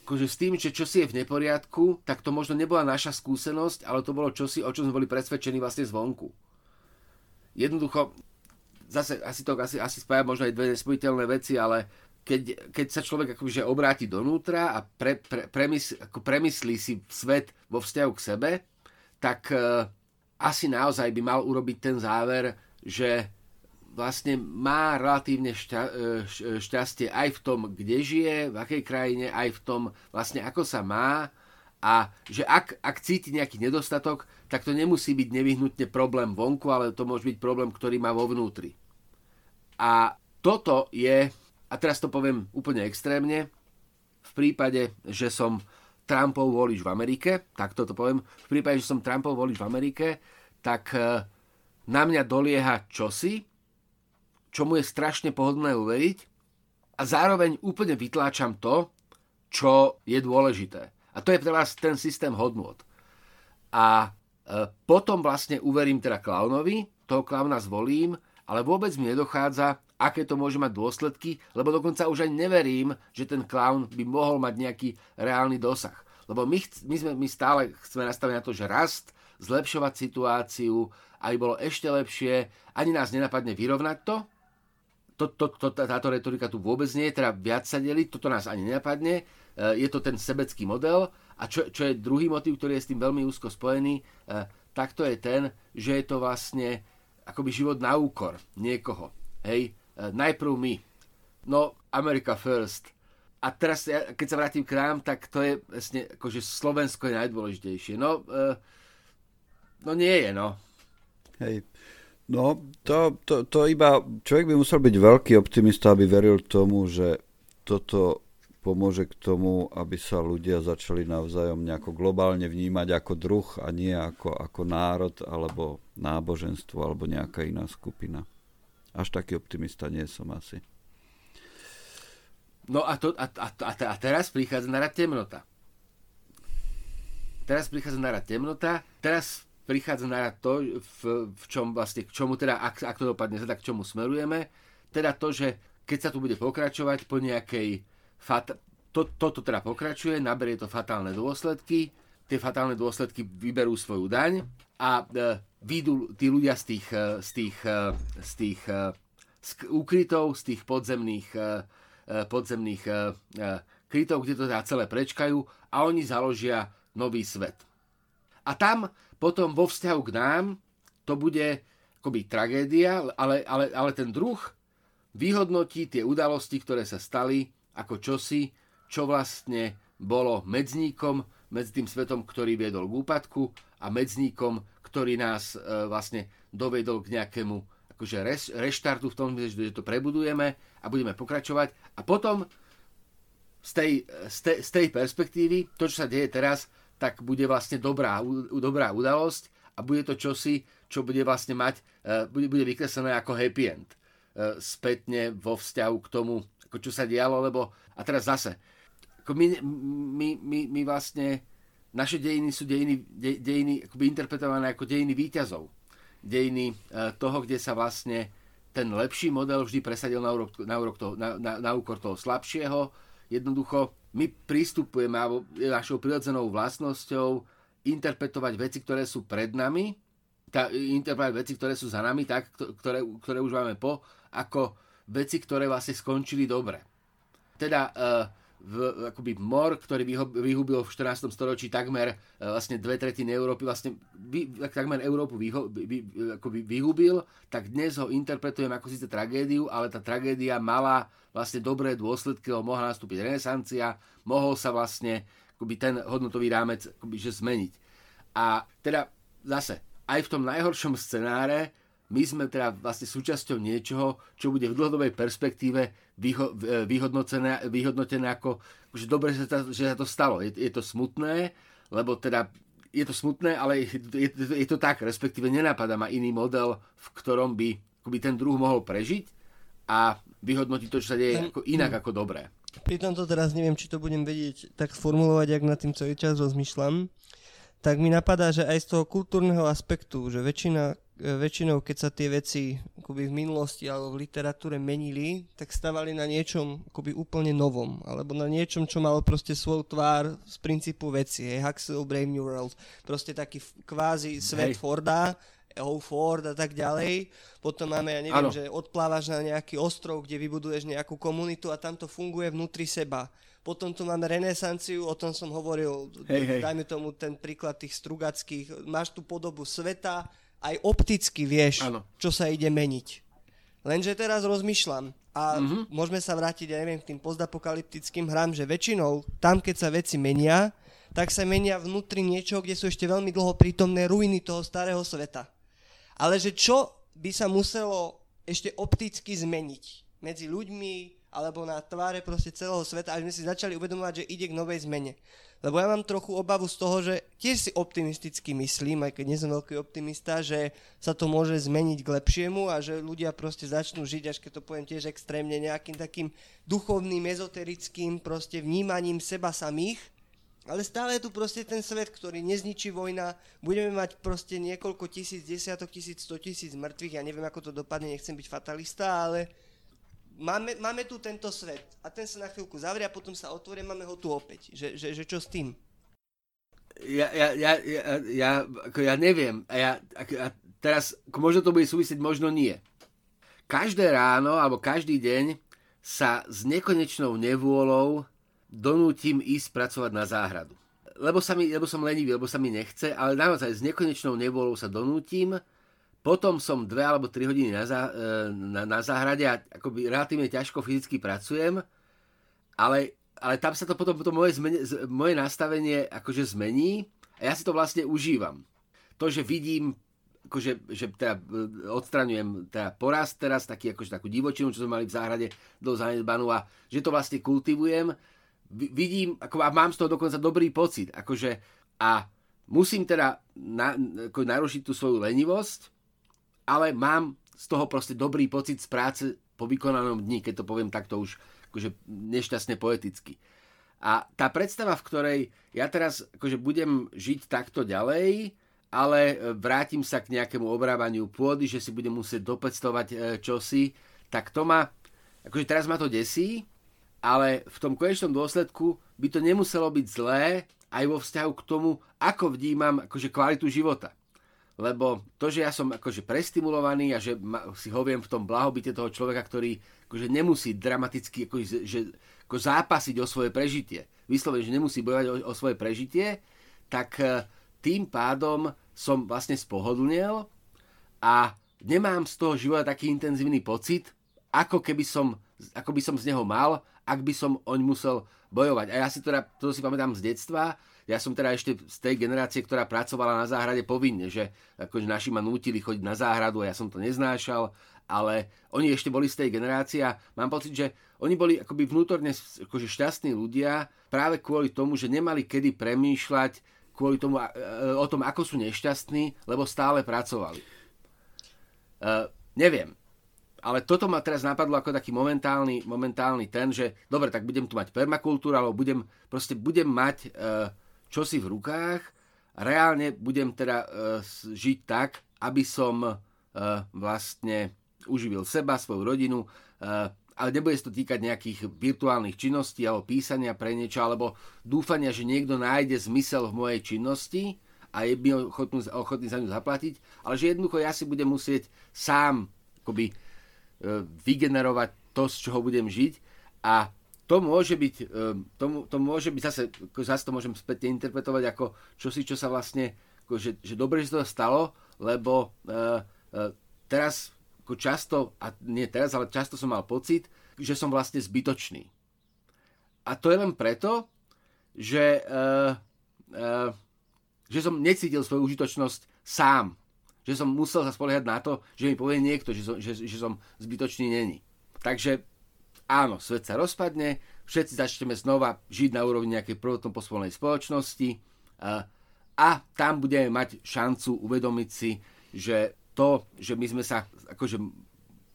akože s tým, že čosi je v neporiadku, tak to možno nebola naša skúsenosť, ale to bolo čosi, o čom sme boli presvedčení vlastne zvonku. Jednoducho, zase asi spája možno aj dve nespojiteľné veci, ale keď sa človek akože obráti donútra a premyslí si svet vo vzťahu k sebe, tak asi naozaj by mal urobiť ten záver, že vlastne má relatívne šťastie aj v tom, kde žije, v akej krajine, aj v tom, vlastne ako sa má a že ak cíti nejaký nedostatok, tak to nemusí byť nevyhnutne problém vonku, ale to môže byť problém, ktorý má vo vnútri. A toto je, a teraz to poviem úplne extrémne, v prípade, že som Trumpov volič v Amerike, tak toto poviem, v prípade, že som Trumpov volič v Amerike, tak na mňa dolieha čosi, čomu je strašne pohodlné uveriť a zároveň úplne vytláčam to, čo je dôležité. A to je pre vás ten systém hodnôt. A Potom vlastne uverím teda klaunovi, toho klauna zvolím, ale vôbec mi nedochádza, aké to môže mať dôsledky, lebo dokonca už aj neverím, že ten klaun by mohol mať nejaký reálny dosah. Lebo my stále chceme nastaviť na to, že rast, zlepšovať situáciu, aby bolo ešte lepšie, ani nás nenapadne vyrovnať to. Táto retorika tu vôbec nie je, teda viac sa delí, toto nás ani nenapadne. Je to ten sebecký model. A čo je druhý motív, ktorý je s tým veľmi úzko spojený, tak to je ten, že je to vlastne akoby život na úkor niekoho. Hej, najprv my. No, America first. A teraz, keď sa vrátim k nám, tak to je vlastne, akože Slovensko je najdôležitejšie. No nie je, no. Hej. No, to iba... Človek by musel byť veľký optimista, aby veril tomu, že toto pomôže k tomu, aby sa ľudia začali navzájom nejako globálne vnímať ako druh a nie ako národ alebo náboženstvo alebo nejaká iná skupina. Až taký optimista nie som asi. No a teraz prichádza na rad temnota. Teraz prichádza na rad to, v čom vlastne, k čomu teda, ak to dopadne, teda k čomu smerujeme. Teda to, že keď sa tu bude pokračovať po nejakej toto teda pokračuje, naberie to fatálne dôsledky, tie fatálne dôsledky vyberú svoju daň a výjdu tí ľudia z úkrytov, z tých podzemných krytov, kde to teda celé prečkajú a oni založia nový svet. A tam potom vo vzťahu k nám to bude akoby tragédia, ale ten druh vyhodnotí tie udalosti, ktoré sa stali ako čosi, čo vlastne bolo medzníkom medzi tým svetom, ktorý viedol k úpadku a medzníkom, ktorý nás vlastne dovedol k nejakému akože reštartu v tom, že to prebudujeme a budeme pokračovať. A potom z tej perspektívy, to, čo sa deje teraz, tak bude vlastne dobrá udalosť a bude to čosi, čo bude vlastne mať, bude vykreslené ako happy end. Spätne vo vzťahu k tomu, ako čo sa dialo, lebo a teraz zase ako my vlastne naše dejiny sú dejiny akoby interpretované ako dejiny víťazov, dejiny toho, kde sa vlastne ten lepší model vždy presadil na úkor toho slabšieho. Jednoducho my prístupujeme našou prirodzenou vlastnosťou interpretovať veci, ktoré sú pred nami, interpretovať veci, ktoré sú za nami, tak ktoré už máme po, ako veci, ktoré vlastne skončili dobre. Teda akoby mor, ktorý vyhubil v 14. storočí takmer vlastne 2/3 Európy, vlastne takmer Európu vyhubil, tak dnes ho interpretujem ako síce tragédiu, ale tá tragédia mala vlastne dobré dôsledky, lebo mohla nastúpiť renesancia, mohol sa vlastne akoby ten hodnotový rámec akoby, že zmeniť. A teda zase, aj v tom najhoršom scenáre my sme teda vlastne súčasťou niečoho, čo bude v dlhodobej perspektíve vyhodnotené ako, že dobre, že sa to stalo. Je to smutné, lebo teda je to smutné, ale je to tak, respektíve nenapadá ma iný model, v ktorom by akoby ten druh mohol prežiť a vyhodnotiť to, čo sa deje ako inak ako dobré. Pri tomto teraz neviem, či to budem vedieť tak sformulovať, ak nad tým celý čas rozmýšľam, tak mi napadá, že aj z toho kultúrneho aspektu, že väčšinou, keď sa tie veci akoby v minulosti alebo v literatúre menili, tak stávali na niečom akoby úplne novom, alebo na niečom, čo malo proste svoju tvár z princípu veci. Hej, Huxley, Brave New World, proste taký kvázi svet Forda, Ford a tak ďalej. Potom máme, ja neviem, že odplávaš na nejaký ostrov, kde vybuduješ nejakú komunitu a tam to funguje vnútri seba. Potom tu máme renesanciu, o tom som hovoril, dajme tomu ten príklad tých Strugackých. Máš tu podobu sveta, aj opticky vieš, čo sa ide meniť. Lenže teraz rozmýšľam a môžeme sa vrátiť, ja neviem, k tým postapokalyptickým hrám, že väčšinou tam, keď sa veci menia, tak sa menia vnútri niečo, kde sú ešte veľmi dlho prítomné ruiny toho starého sveta. Ale že čo by sa muselo ešte opticky zmeniť medzi ľuďmi alebo na tváre proste celého sveta, až sme si začali uvedomovať, že ide k novej zmene. Lebo ja mám trochu obavu z toho, že tiež si optimisticky myslím, aj keď nie som veľký optimista, že sa to môže zmeniť k lepšiemu a že ľudia proste začnú žiť, až keď to poviem tiež extrémne, nejakým takým duchovným, ezoterickým proste vnímaním seba samých, Ale stále je tu proste ten svet, ktorý nezničí vojna, budeme mať proste niekoľko tisíc, desiatok tisíc, 100 000 mŕtvych, ja neviem, ako to dopadne, nechcem byť fatalista, ale máme tu tento svet a ten sa na chvíľku zavrie a potom sa otvorí, máme ho tu opäť, že čo s tým? Ja neviem, a teraz možno to bude súvisieť, možno nie. Každé ráno, alebo každý deň sa s nekonečnou nevôľou donútim ísť pracovať na záhradu. Lebo som lenivý, lebo sa mi nechce, ale naozaj s nekonečnou nevôľou sa donútim, potom som 2 alebo 3 hodiny na záhrade a akoby relatívne ťažko fyzicky pracujem, ale tam sa to potom moje nastavenie akože zmení a ja si to vlastne užívam. To, že vidím, akože, že teda odstraňujem teda porast teraz, takú divočinu, čo sme mali v záhrade do zanedbanú a že to vlastne kultivujem, vidím, ako, a mám z toho dokonca dobrý pocit, akože, a musím teda narušiť tú svoju lenivosť, ale mám z toho proste dobrý pocit z práce po vykonanom dni, keď to poviem takto už akože nešťastne poeticky. A tá predstava, v ktorej ja teraz akože budem žiť takto ďalej, ale vrátim sa k nejakému obrábaniu pôdy, že si budem musieť dopestovať čosi, tak to ma, akože teraz ma to desí, ale v tom konečnom dôsledku by to nemuselo byť zlé aj vo vzťahu k tomu, ako vnímam akože kvalitu života. Lebo to, že ja som akože prestimulovaný a že si hoviem v tom blahobite toho človeka, ktorý akože nemusí dramaticky ako zápasiť o svoje prežitie, vyslovene, že nemusí bojovať o svoje prežitie, tak tým pádom som vlastne spohodlnel a nemám z toho života taký intenzívny pocit, ako by som z neho mal, ak by som oň musel bojovať. A ja si teda, to si pamätám z detstva, ja som teda ešte z tej generácie, ktorá pracovala na záhrade povinne, že akože naši ma nútili chodiť na záhradu a ja som to neznášal, ale oni ešte boli z tej generácie a mám pocit, že oni boli akoby vnútorne akože šťastní ľudia práve kvôli tomu, že nemali kedy premýšľať kvôli tomu, o tom, ako sú nešťastní, lebo stále pracovali. Neviem. Ale toto ma teraz napadlo ako taký momentálny ten, že dobre, tak budem tu mať permakultúru, alebo budem mať čosi v rukách, reálne budem teda žiť tak, aby som vlastne uživil seba, svoju rodinu, ale nebude sa to týkať nejakých virtuálnych činností, alebo písania pre niečo, alebo dúfania, že niekto nájde zmysel v mojej činnosti a je mi ochotný za ňu zaplatiť, ale že jednoducho ja si budem musieť sám akoby vygenerovať to, z čoho budem žiť, a to môže byť zase to môžem späť interpretovať ako čosi, čo sa vlastne že dobre, že to stalo, lebo teraz často, a nie teraz, ale často som mal pocit, že som vlastne zbytočný, a to je len preto, že som necítil svoju užitočnosť sám, že som musel sa spoliehať na to, že mi povie niekto, že som zbytočný není. Takže áno, svet sa rozpadne, všetci začneme znova žiť na úrovni nejakej prvotnej pospolnej spoločnosti a tam budeme mať šancu uvedomiť si, že to, že my sme sa akože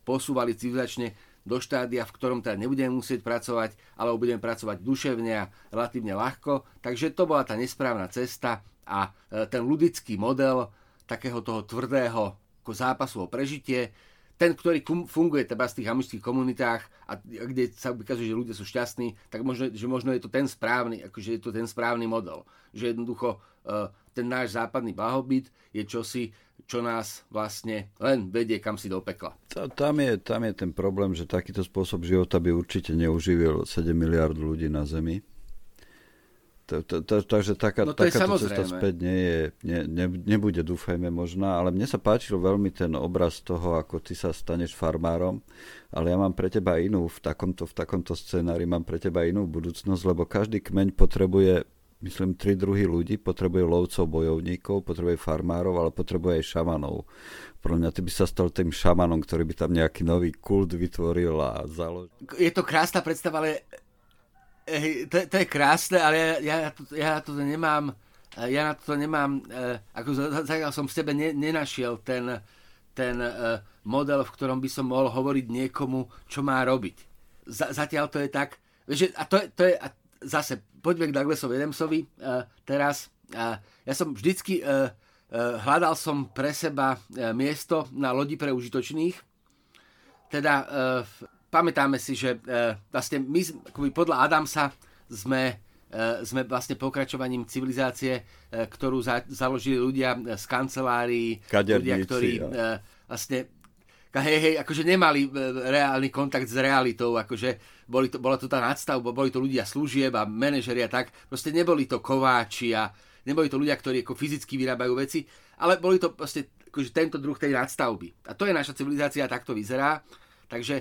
posúvali civilizačne do štádia, v ktorom teda nebudeme musieť pracovať, ale budeme pracovať duševne a relatívne ľahko. Takže to bola tá nesprávna cesta a ten ľudický model takého toho tvrdého zápasu o prežitie, ten, ktorý funguje teda v tých amišských komunitách a kde sa ukazuje, že ľudia sú šťastní, tak možno je to ten správny, akože je to ten správny model. Že jednoducho ten náš západný blahobyt je čosi, čo nás vlastne len vedie kam si do pekla. Tam je ten problém, že takýto spôsob života by určite neuživil 7 miliard ľudí na Zemi. Takže takáto cesta späť nebude, dúfajme, možná, ale mne sa páčil veľmi ten obraz toho, ako ty sa staneš farmárom, ale ja mám pre teba inú, v takomto scenári mám pre teba inú budúcnosť, lebo každý kmeň potrebuje, myslím, 3 druhy ľudí, potrebuje lovcov, bojovníkov, potrebuje farmárov, ale potrebuje aj šamanov. Pro mňa ty by sa stal tým šamanom, ktorý by tam nejaký nový kult vytvoril a založil. Je to krásna predstava, ale to je krásne, ale ja na to nemám, ako zatiaľ som v sebe nenašiel ten model, v ktorom by som mohol hovoriť niekomu, čo má robiť. Zatiaľ to je tak, že, a to je, zase, poďme k Douglasovi Adamsovi teraz. Ja som vždycky hľadal som pre seba miesto na lodi pre užitočných. Teda pamätáme si, že vlastne my podľa Adamsa sme vlastne pokračovaním civilizácie, ktorú založili ľudia z kancelárií, ľudia, ktorí vlastne akože nemali reálny kontakt s realitou, akože bola to tá nadstavba, boli to ľudia služieb a manažeri a tak, proste neboli to kováči a neboli to ľudia, ktorí ako fyzicky vyrábajú veci, ale boli to proste akože tento druh tej nadstavby. A to je naša civilizácia, takto vyzerá. Takže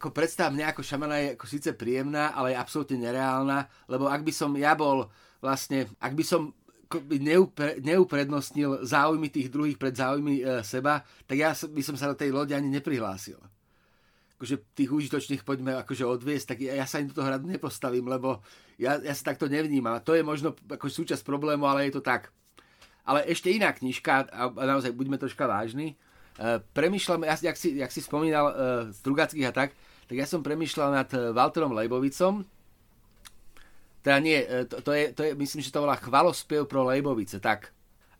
ako predstava mňa ako šamana je ako síce príjemná, ale je absolútne nereálna, lebo ak by som ja bol vlastne, ak by som neuprednostnil záujmy tých druhých pred záujmy seba, tak ja by som sa do tej lode ani neprihlásil. Akože tých užitočných poďme akože odviesť, tak ja sa ani do toho hradu nepostavím, lebo ja sa takto nevnímam. A to je možno ako súčasť problému, ale je to tak. Ale ešte iná knižka, a naozaj buďme troška vážni, premýšľam, jak si spomínal Strugackých a tak ja som premýšľal nad Walterom Lejbovicom. Teda nie, to je, myslím, že to volá Chvalospev pro Lejbovice, tak.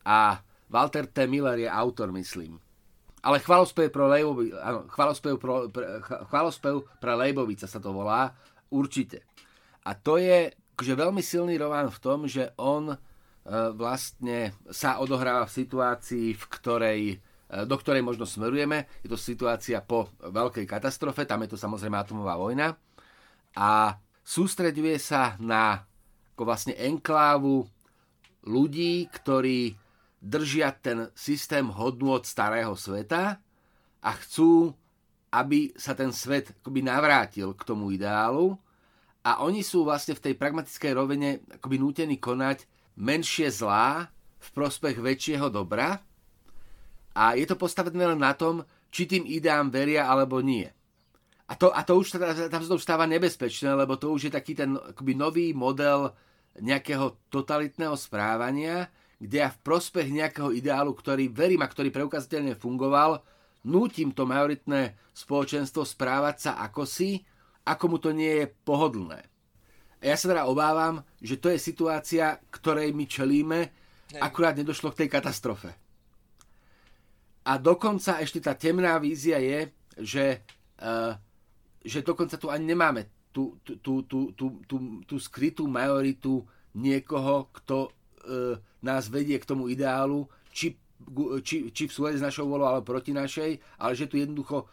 A Walter T. Miller je autor, myslím. Ale Chvalospev pro Lejbovice, áno, Chvalospev pre Lejbovice sa to volá, určite. A to je akože veľmi silný román v tom, že on vlastne sa odohráva v situácii, v ktorej do ktorej možno smerujeme. Je to situácia po veľkej katastrofe, tam je to samozrejme atomová vojna. A sústreďuje sa na ako vlastne enklávu ľudí, ktorí držia ten systém hodnôt starého sveta a chcú, aby sa ten svet akoby navrátil k tomu ideálu. A oni sú vlastne v tej pragmatickej rovine akoby nútení konať menšie zlá v prospech väčšieho dobra. A je to postavené len na tom, či tým ideám veria alebo nie. A to už tam sa stáva nebezpečné, lebo to už je taký ten akoby nový model nejakého totalitného správania, kde ja v prospech nejakého ideálu, ktorý verím a ktorý preukazateľne fungoval, nútim to majoritné spoločenstvo správať sa akosi, ako mu to nie je pohodlné. A ja sa teda obávam, že to je situácia, ktorej my čelíme, akurát nedošlo k tej katastrofe. A dokonca ešte tá temná vízia je, že dokonca tu ani nemáme tú skrytú majoritu niekoho, kto nás vedie k tomu ideálu, či v súlade s našou volou, alebo proti našej, ale že tu jednoducho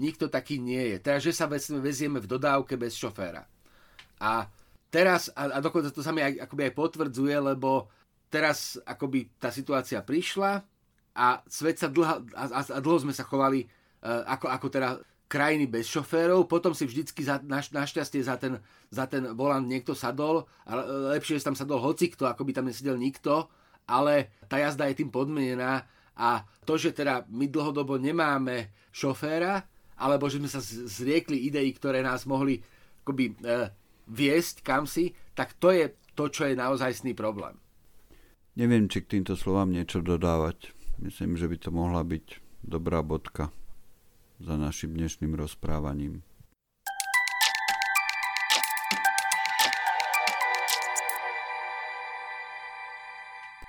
nikto taký nie je. Teda, že sa vezieme v dodávke bez šoféra. A teraz, a dokonca to sa mi akoby aj potvrdzuje, lebo teraz akoby tá situácia prišla, a svet sa dlho sme sa chovali ako teda krajiny bez šoférov, potom si vždycky našťastie za ten volant niekto sadol, a lepšie, že tam sadol hocikto, ako by tam nesedel nikto, ale tá jazda je tým podmienená a to, že teda my dlhodobo nemáme šoféra, alebo že sme sa zriekli ideí, ktoré nás mohli akoby viesť kamsi, tak to je to, čo je naozajstný problém. Neviem, či k týmto slovám niečo dodávať. Myslím, že by to mohla byť dobrá bodka za našim dnešným rozprávaním.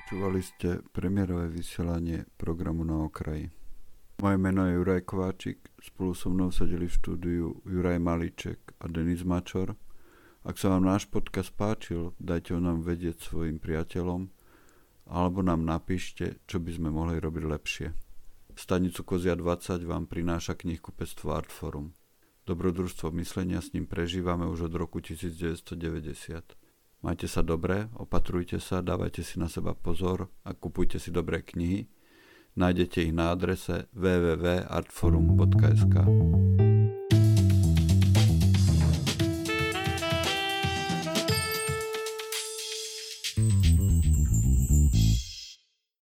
Počúvali ste premiérové vysielanie programu Na okraji. Moje meno je Juraj Kováčik, spolu so mnou sedeli v štúdiu Juraj Malíček a Denis Mačor. Ak sa vám náš podcast páčil, dajte ho nám vedieť svojim priateľom, alebo nám napíšte, čo by sme mohli robiť lepšie. Stanicu Kozia 20 vám prináša knihkupectvo Artforum. Dobrodružstvo myslenia s ním prežívame už od roku 1990. Majte sa dobre, opatrujte sa, dávajte si na seba pozor a kupujte si dobré knihy. Nájdete ich na adrese www.artforum.sk.